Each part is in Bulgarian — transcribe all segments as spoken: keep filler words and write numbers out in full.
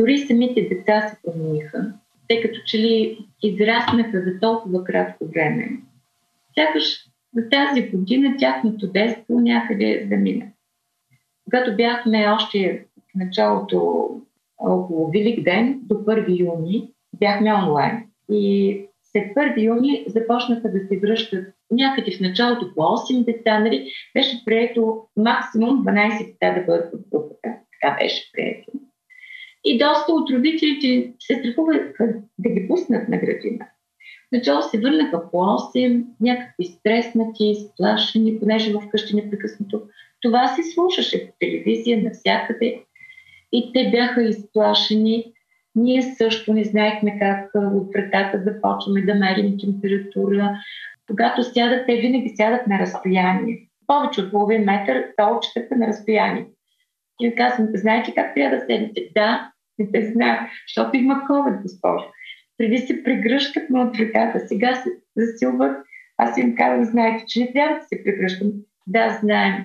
Дори самите деца се промениха, те като че ли израснаха за толкова кратко време. Сякаш за тази година тяхното детство някъде замина. Когато бяхме още в началото около Велик ден до първи юни, бяхме онлайн. И след първи юни започнаха да се връщат някъде в началото по осем деца, нали? Беше прието максимум дванайсет деца да бъдат в групата. Така беше прието. И доста от родителите се страхуваха да ги пуснат на градина. Начало се върнаха по осем, някакви стреснати, сплашени, понеже в къщи непрекъснато. Това се слушаше по телевизия навсякъде. И те бяха изплашени. Ние също не знаехме как от вратата започваме да мерим температура. Когато сядат, те винаги сядат на разстояние. Повече от половин метър толчетата на разстояние. И казвам, знаете как трябва да седнете? Да, не те знам, защото има ковид, госпожо. Преди се прегръщат на вратата, сега се засилват. Аз им казвам, знаете, че не трябва да се прегръщам. Да, знаем.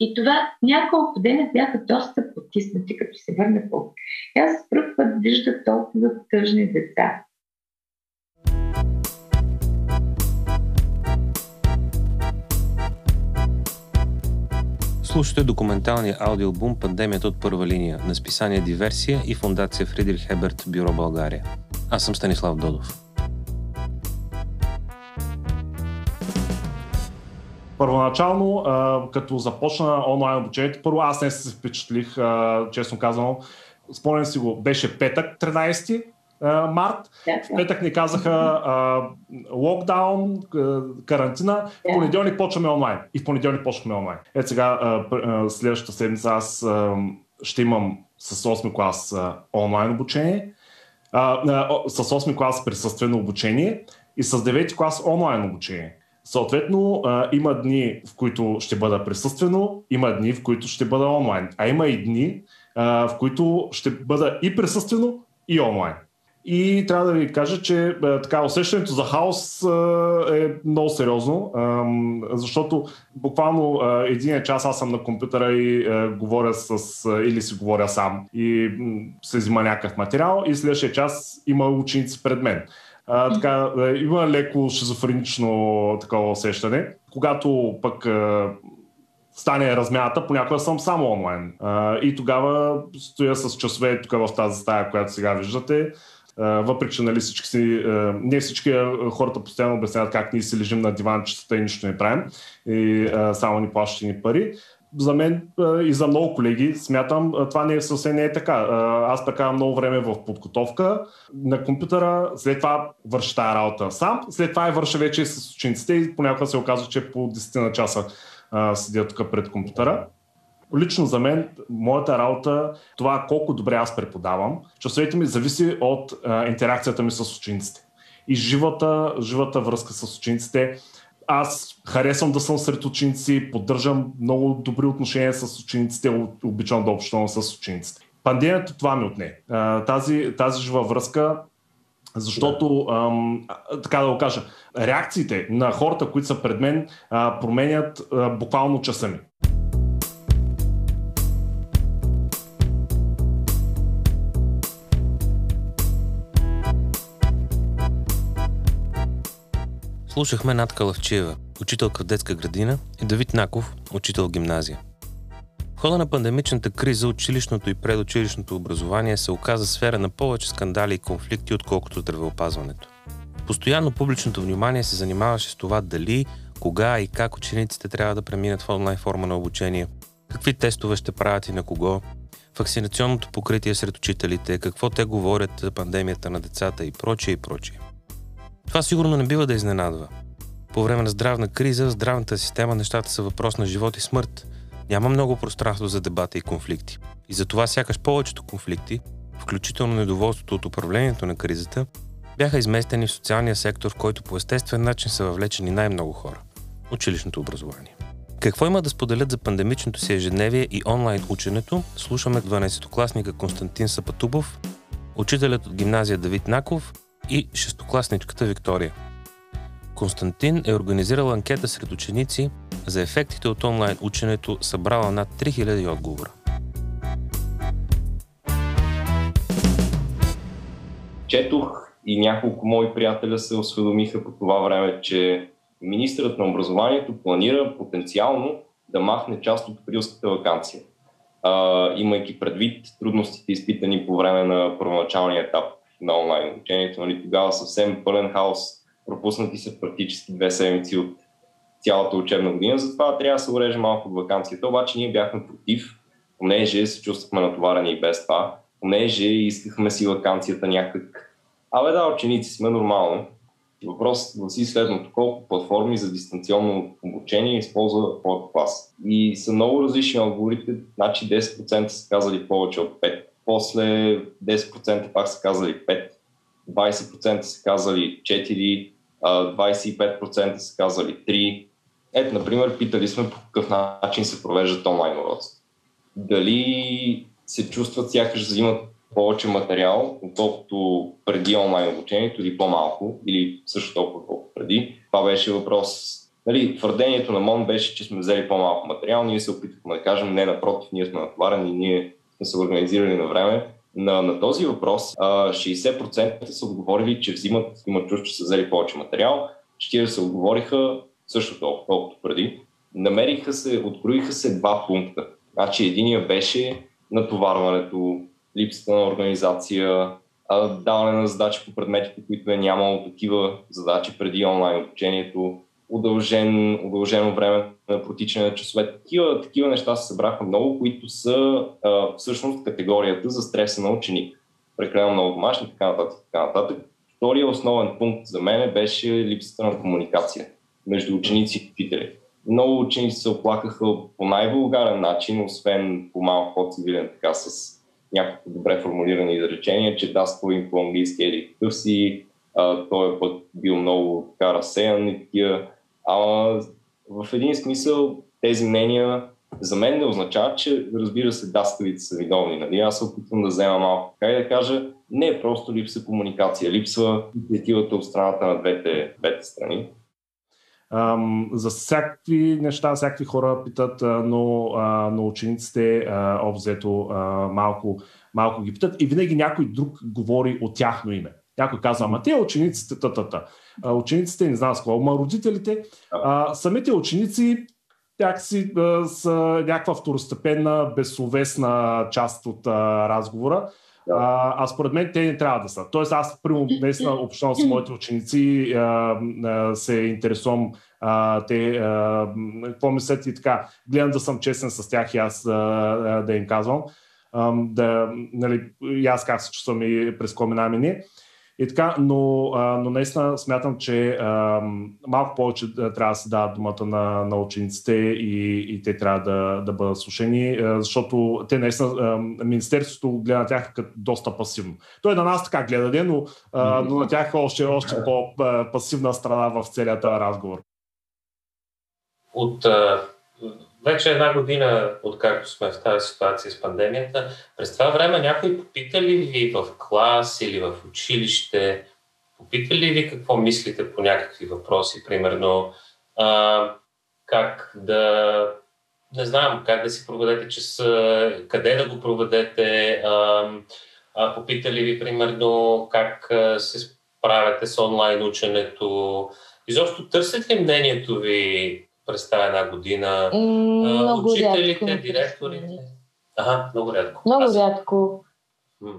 И това няколко дена бяха доста потиснати, като се върна по. Аз пръв път виждах толкова тъжни деца. Слушате документалния аудиоалбум «Пандемията от първа линия» на списание «Диверсия» и фондация Фридрих Еберт Бюро България. Аз съм Станислав Додов. Първоначално, като започна онлайн обучението, първо аз не се впечатлих, честно казано. Спомням си го, беше петък, тринайсети март. В петък ни казаха локдаун, карантина. В понеделник почваме онлайн. И в понеделник почваме онлайн. Ето сега, следващата седмица аз ще имам с осми клас онлайн обучение, с осми клас присъствено обучение и с девети клас онлайн обучение. Съответно, има дни, в които ще бъда присъствено, има дни, в които ще бъда онлайн. А има и дни, в които ще бъда и присъствено, и онлайн. И трябва да ви кажа, че така, усещането за хаос е много сериозно, защото буквално един час аз съм на компютъра и говоря с, или си говоря сам и се взима някакъв материал и следващия час има ученици пред мен. А, така, има леко шизофренично такова усещане. Когато пък а, стане размяната, понякога съм само онлайн. А, и тогава стоя с часове тук в тази стая, която сега виждате. А, въпреки, че нали, всички, а, не всички хората постоянно обясняват как ние си лежим на диванчетата и нищо не правим. И а, само ни плащат ни пари. За мен и за много колеги смятам, това не е съвсем не е така. Аз прекарам много време в подготовка на компютъра, след това върша тая работа сам, след това я върша вече с учениците и понякога се оказва, че по десет часа седя тук пред компютъра. Лично за мен, моята работа, това колко добре аз преподавам, часовете ми зависи от интеракцията ми с учениците. И живата, живата връзка с учениците. Аз харесвам да съм сред ученици, поддържам много добри отношения с учениците, обичам да общувам с учениците. Пандемията това ми отне. Тази, тази жива връзка, защото, ам, така да го кажа, реакциите на хората, които са пред мен, променят буквално часа ми. Слушахме Недка Лафчиева, учителка в детска градина, и Давид Наков, учител в гимназия. В хода на пандемичната криза училищното и предучилищното образование се оказа сфера на повече скандали и конфликти, отколкото здравеопазването. Постоянно публичното внимание се занимаваше с това дали, кога и как учениците трябва да преминат в онлайн форма на обучение, какви тестове ще правят и на кого, ваксинационното покритие сред учителите, какво те говорят за пандемията на децата и прочее и прочее. Това сигурно не бива да изненадва. По време на здравна криза в здравната система нещата са въпрос на живот и смърт. Няма много пространство за дебати и конфликти. И затова сякаш повечето конфликти, включително недоволството от управлението на кризата, бяха изместени в социалния сектор, в който по естествен начин са въвлечени най-много хора – училищното образование. Какво има да споделят за пандемичното си ежедневие и онлайн ученето, слушаме дванайсетокласника Константин Сапатубов, учителят от гимназия Давид Наков и шестокласничката Виктория. Константин е организирал анкета сред ученици за ефектите от онлайн ученето, събрала над три хиляди отговора. четох и няколко мои приятеля се осведомиха по това време, че министърът на образованието планира потенциално да махне част от априлската ваканция, а, имайки предвид трудностите, изпитани по време на първоначалния етап на онлайн учението. Нали, тогава съвсем пълен хаос, пропуснати са практически две седмици от цялата учебна година, затова трябва да се уреже малко от ваканцията, обаче ние бяхме против, понеже се чувствахме натоварени и без това, понеже искахме си ваканцията някак. Абе да, ученици сме, нормално. Въпрос гласи следното: колко платформи за дистанционно обучение използва твоят клас? И са много различни отговорите, значи десет процента са казали повече от пет, после десет процента пак са казали пет, двайсет процента са казали четири, двайсет и пет процента са казали три. Ето, например, питали сме по какъв начин се провеждат онлайн уроци. Дали се чувстват сякаш взимат повече материал, отколкото преди онлайн обучението, или по-малко, или също толкова колкото преди. Това беше въпрос. Нали, твърдението на МОН беше, че сме взели по-малко материал. Ние се опитахме да кажем: не, напротив, ние сме натоварени, ние сме се организирали на време. На, на този въпрос шейсет процента са отговорили, че взимат, има чувство, че са взели повече материал. четирийсет процента се отговориха също толкова, колкото преди. Намериха се, откроиха се два пункта. Значи единия беше натоварването, липсата на организация, даване на задачи по предметите, които е нямало такива задачи преди онлайн обучението, удължен, удължено време на протичане на часове. Такива, такива неща се събраха много, които са а, всъщност категорията за стреса на ученик. Прекалено много домашни, така нататък, така нататък. Втория основен пункт за мен беше липсата на комуникация между ученици и учители. Много ученици се оплакаха по най-вългарен начин, освен по малко по-цивилен, така с някакво добре формулирани изречения, че да, сповим по-английски или къв си, а, той път бил много така разсеян и такива. Ама в един смисъл тези мнения за мен не означават, че, разбира се, даставите са виновни. Нали? Аз се опитвам да взема малко така и да кажа: не, просто липса комуникация, липсва инициативата от страната на двете, двете страни. Ам, за всякакви неща, всякакви хора питат, но, а, но учениците обзето малко, малко ги питат и винаги някой друг говори от тяхно име. Някой казва: ама те учениците, та-та-та. Учениците не знам с какво, ама родителите, а, самите ученици тях си, а, са някаква второстепенна, безсловесна част от а, разговора. А, а според мен те не трябва да са. Тоест аз, примерно, наистина общувам с моите ученици, а, а, се интересувам а, те а, какво мислят и така. Гледам да съм честен с тях и аз а, а, да им казвам. А, да, нали, и аз как се чувствам и през какво минаваме ние. И така, но, но наистина смятам, че а, малко повече трябва да се дадат думата на, на учениците и, и те трябва да, да бъдат слушени, защото те наистина, министерството гледа на тях като доста пасивно. Той на нас така гледа, но, а, но на тях още, още по-пасивна страна в целият разговор. От вече една година, откакто сме в тази ситуация с пандемията, през това време някой попита ли ви в клас или в училище, попита ли ви какво мислите по някакви въпроси, примерно а, как да, не знам, как да си проведете часа, къде да го проведете, а, а, попита ли ви, примерно, как се справяте с онлайн ученето, изобщо търсят ли мнението ви през тази една година? Много учителите, рядко, директорите? Ага, много рядко. Много Аз... рядко. М-м.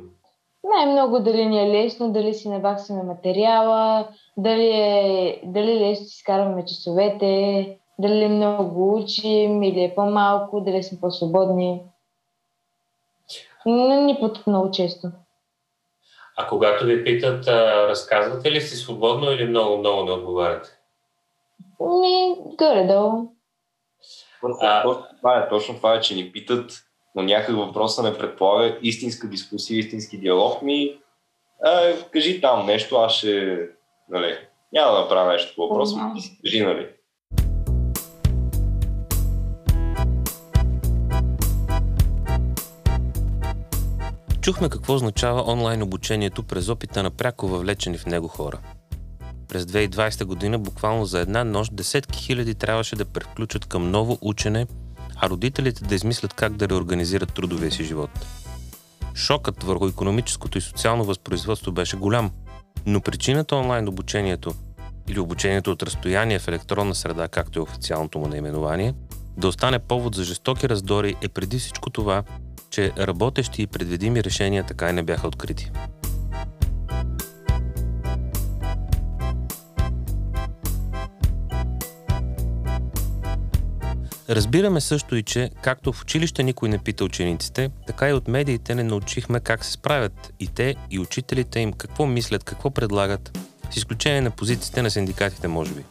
Най-много дали ни е лесно, дали си набаксваме материала, дали, е, дали лесно си скарваме часовете, дали много учим или е по-малко, дали сме по-свободни. Но ни пътят много често. А когато ви питат, а, разказвате ли си свободно или много-много не отговаряте? Ми, горе-долу. Това е точно това, е, че ни питат, но някак въпроса не предполага истинска дискусия, истински диалог. Ми, е, кажи там нещо, аз ще... Нали, няма да направя нещо по въпроса, но ти кажи, нали. Чухме какво означава онлайн обучението през опита на пряко въвлечени в него хора. През две хиляди и двайсета година, буквално за една нощ, десетки хиляди трябваше да превключат към ново учене, а родителите да измислят как да реорганизират трудовия си живот. Шокът върху икономическото и социално възпроизводство беше голям, но причината онлайн обучението или обучението от разстояние в електронна среда, както е официалното му наименование, да остане повод за жестоки раздори е преди всичко това, че работещи и предвидими решения така и не бяха открити. Разбираме също и, че както в училище никой не пита учениците, така и от медиите не научихме как се справят и те, и учителите им, какво мислят, какво предлагат, с изключение на позициите на синдикатите, може би.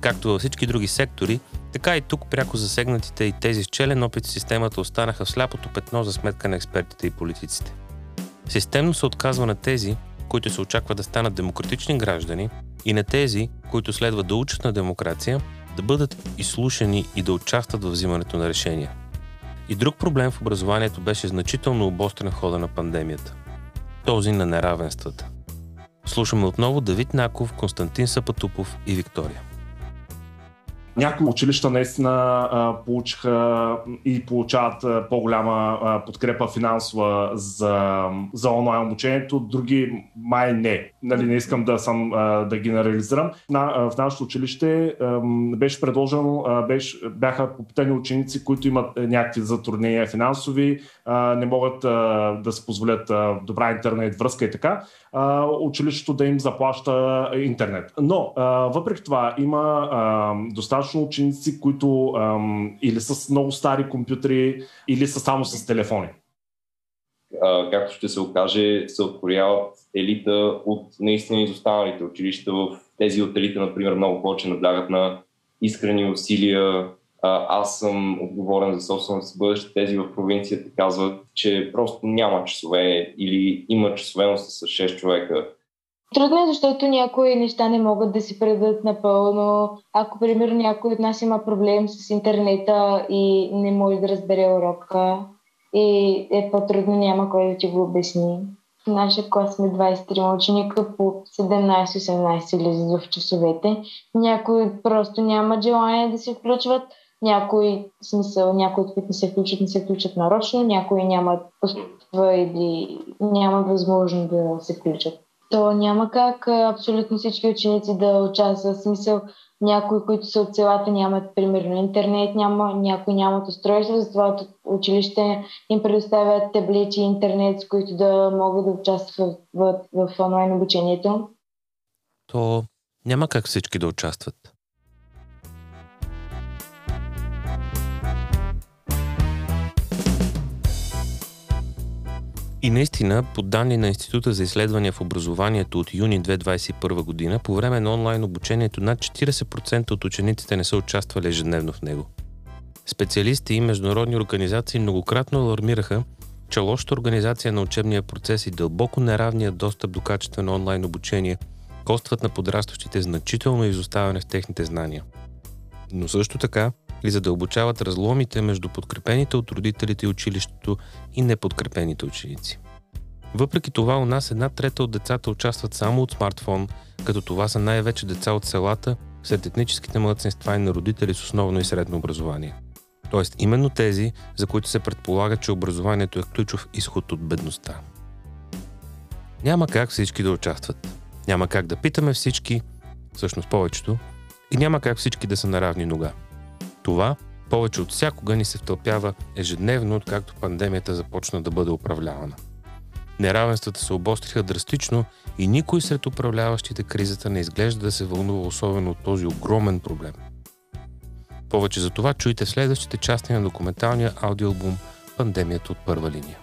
Както във всички други сектори, така и тук пряко засегнатите и тези с челен опит в системата останаха в сляпото петно за сметка на експертите и политиците. Системно се отказва на тези, които се очаква да станат демократични граждани, и на тези, които следва да учат на демокрация, да бъдат изслушани и да участват в взимането на решения. И друг проблем в образованието беше значително обострен в хода на пандемията. Този на неравенствата. Слушаме отново Давид Наков, Константин Сапатупов и Виктория. Някои училища наистина получиха и получават по-голяма подкрепа финансова за, за онлайн обучението, други май не. Нали, не искам да, съм, да генерализирам. На, в нашето училище беше предложено, беше, бяха попитани ученици, които имат някакви затруднения финансови, не могат да се позволят добра интернет връзка и така, училището да им заплаща интернет. Но въпреки това има достатъчно ученици, които ам, или с много стари компютри, или са само с телефони. А, както ще се окаже, се откоряват елита от наистина изостаналите училища. В тези от елита, например, много повече наблягат на искрени усилия. А, аз съм отговорен за собственото си бъдеще. Тези в провинцията казват, че просто няма часове или има часовеност с шест човека. Трудно е, защото някои неща не могат да си предадат напълно. Ако, примерно, някой от нас има проблем с интернета и не може да разбере урока, и е по-трудно, няма кой да ти го обясни. В нашия клас сме двайсет и три ученика по седемнайсет-осемнайсет лиза в часовете. Някои просто нямат желание да се включват. Някои, в смисъл, някои от които не се включат, не се включат нарочно. Някои нямат постоянства или нямат възможност да се включат. То няма как абсолютно всички ученици да участват. В смисъл, някои, които са от селата, нямат, примерно, интернет, няма, някои нямат устройство, затова от училище им предоставят таблети и интернет, с които да могат да участват в, в, в онлайн обучението. То няма как всички да участват. И наистина, по данни на Института за изследвания в образованието от юни две хиляди двайсет и първа година, по време на онлайн обучението над четирийсет процента от учениците не са участвали ежедневно в него. Специалисти и международни организации многократно алармираха, че лошата организация на учебния процес и дълбоко неравният достъп до качествено онлайн обучение костват на подрастващите значително изоставяне в техните знания. Но също така и задълбочават разломите между подкрепените от родителите и училището и неподкрепените ученици. Въпреки това у нас една трета от децата участват само от смартфон, като това са най-вече деца от селата, сред етническите малцинства и на родители с основно и средно образование. Тоест именно тези, за които се предполага, че образованието е ключов изход от бедността. Няма как всички да участват. Няма как да питаме всички, всъщност повечето, и няма как всички да са на равни нога. Това повече от всякога ни се втълпява ежедневно, откакто пандемията започна да бъде управлявана. Неравенствата се обостриха драстично и никой сред управляващите кризата не изглежда да се вълнува особено от този огромен проблем. Повече за това чуйте в следващите части на документалния аудиоалбум «Пандемията от първа линия».